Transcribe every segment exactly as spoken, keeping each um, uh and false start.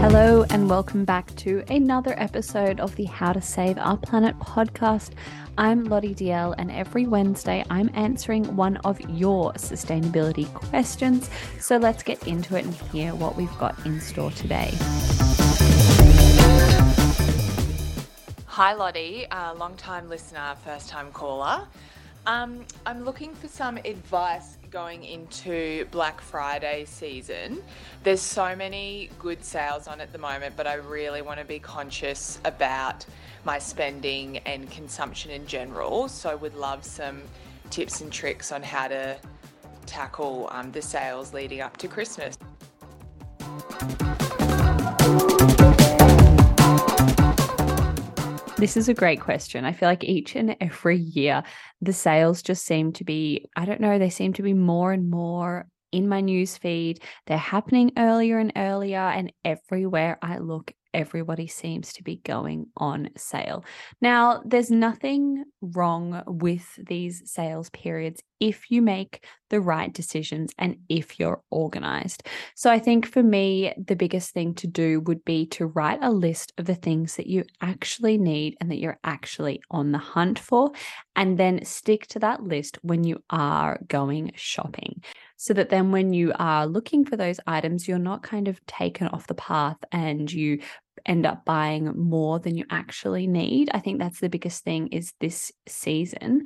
Hello and welcome back to another episode of the How to Save Our Planet podcast. I'm Lottie Dalziel, and every Wednesday I'm answering one of your sustainability questions. So let's get into it and hear what we've got in store today. Hi Lottie, uh, long-time listener, first-time caller. Um, I'm looking for some advice going into Black Friday season. There's so many good sales on at the moment, but I really want to be conscious about my spending and consumption in general. So would love some tips and tricks on how to tackle um, the sales leading up to Christmas. This is a great question. I feel like each and every year, the sales just seem to be, I don't know, they seem to be more and more in my newsfeed. They're happening earlier and earlier, and everywhere I look, everybody seems to be going on sale. Now, there's nothing wrong with these sales periods if you make the right decisions and if you're organized. So I think for me, the biggest thing to do would be to write a list of the things that you actually need and that you're actually on the hunt for, and then stick to that list when you are going shopping, so that then when you are looking for those items, you're not kind of taken off the path and you end up buying more than you actually need. I think that's the biggest thing is this season,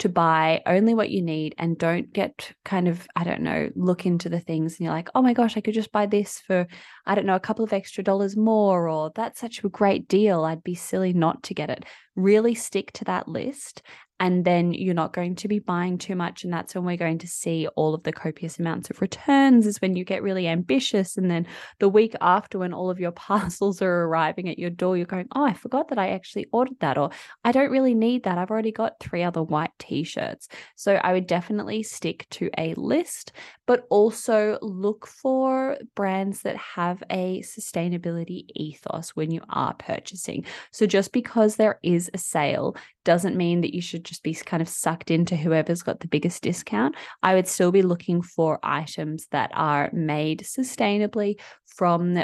to buy only what you need and don't get kind of, I don't know, look into the things and you're like, oh my gosh, I could just buy this for, I don't know, a couple of extra dollars more, or that's such a great deal, I'd be silly not to get it. Really stick to that list, and then you're not going to be buying too much. And that's when we're going to see all of the copious amounts of returns, is when you get really ambitious. And then the week after, when all of your parcels are arriving at your door, you're going, oh, I forgot that I actually ordered that, or I don't really need that, I've already got three other white t-shirts. So I would definitely stick to a list, but also look for brands that have a sustainability ethos when you are purchasing. So just because there is a sale doesn't mean that you should just be kind of sucked into whoever's got the biggest discount. I would still be looking for items that are made sustainably from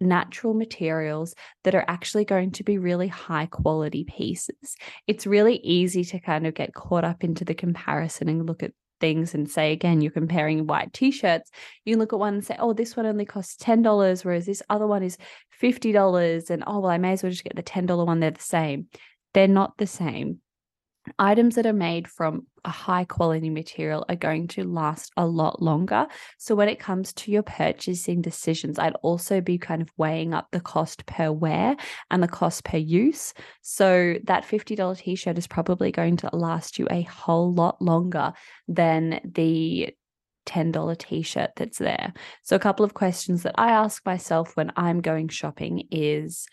natural materials that are actually going to be really high quality pieces. It's really easy to kind of get caught up into the comparison and look at things and say, again, you're comparing white t-shirts, you look at one and say, oh, this one only costs ten dollars, whereas this other one is fifty dollars, and oh, well, I may as well just get the ten dollars one, they're the same. They're not the same. Items that are made from a high quality material are going to last a lot longer. So when it comes to your purchasing decisions, I'd also be kind of weighing up the cost per wear and the cost per use. So that fifty dollars t-shirt is probably going to last you a whole lot longer than the ten dollars t-shirt that's there. So a couple of questions that I ask myself when I'm going shopping is,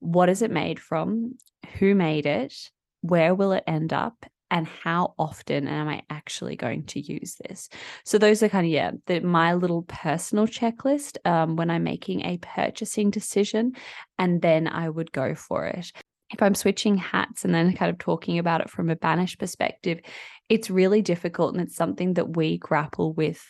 what is it made from? Who made it? Where will it end up? And how often am I actually going to use this? So those are kind of, yeah, the, my little personal checklist um, when I'm making a purchasing decision, and then I would go for it. If I'm switching hats and then kind of talking about it from a Banish perspective, it's really difficult, and it's something that we grapple with,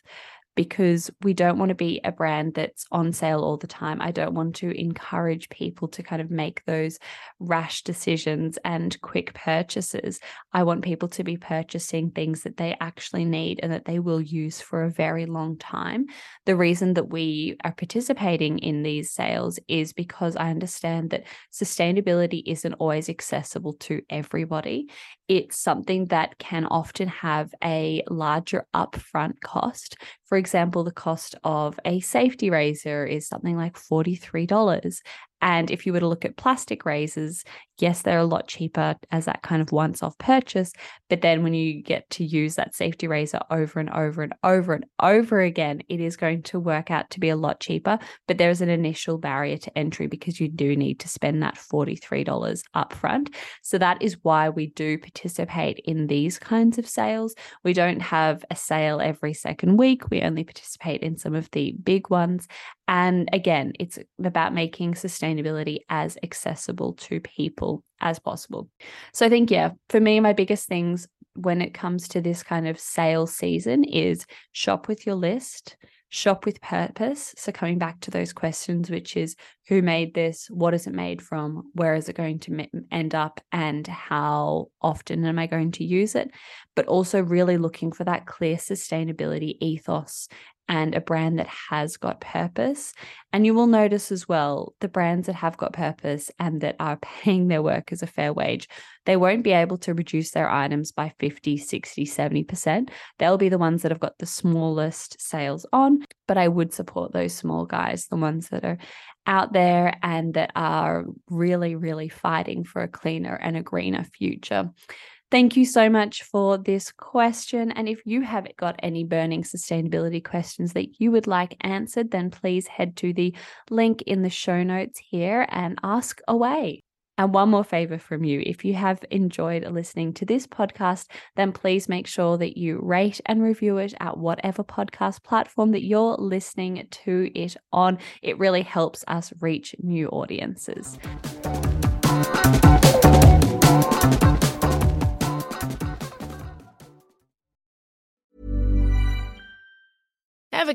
because we don't want to be a brand that's on sale all the time. I don't want to encourage people to kind of make those rash decisions and quick purchases. I want people to be purchasing things that they actually need and that they will use for a very long time. The reason that we are participating in these sales is because I understand that sustainability isn't always accessible to everybody. It's something that can often have a larger upfront cost. For example, the cost of a safety razor is something like forty-three dollars. And if you were to look at plastic razors, yes, they're a lot cheaper as that kind of once-off purchase. But then when you get to use that safety razor over and over and over and over again, it is going to work out to be a lot cheaper. But there is an initial barrier to entry because you do need to spend that forty-three dollars upfront. So that is why we do participate in these kinds of sales. We don't have a sale every second week. We only participate in some of the big ones. And again, it's about making sustainability as accessible to people as possible. So I think, yeah, for me, my biggest things when it comes to this kind of sale season is shop with your list, shop with purpose. So coming back to those questions, which is who made this, what is it made from, where is it going to end up, and how often am I going to use it? But also really looking for that clear sustainability ethos and a brand that has got purpose. And you will notice as well, the brands that have got purpose and that are paying their workers a fair wage, they won't be able to reduce their items by fifty, sixty, seventy percent. They'll be the ones that have got the smallest sales on, but I would support those small guys, the ones that are out there and that are really, really fighting for a cleaner and a greener future. Thank you so much for this question. And if you have got any burning sustainability questions that you would like answered, then please head to the link in the show notes here and ask away. And one more favor from you. If you have enjoyed listening to this podcast, then please make sure that you rate and review it at whatever podcast platform that you're listening to it on. It really helps us reach new audiences. Ever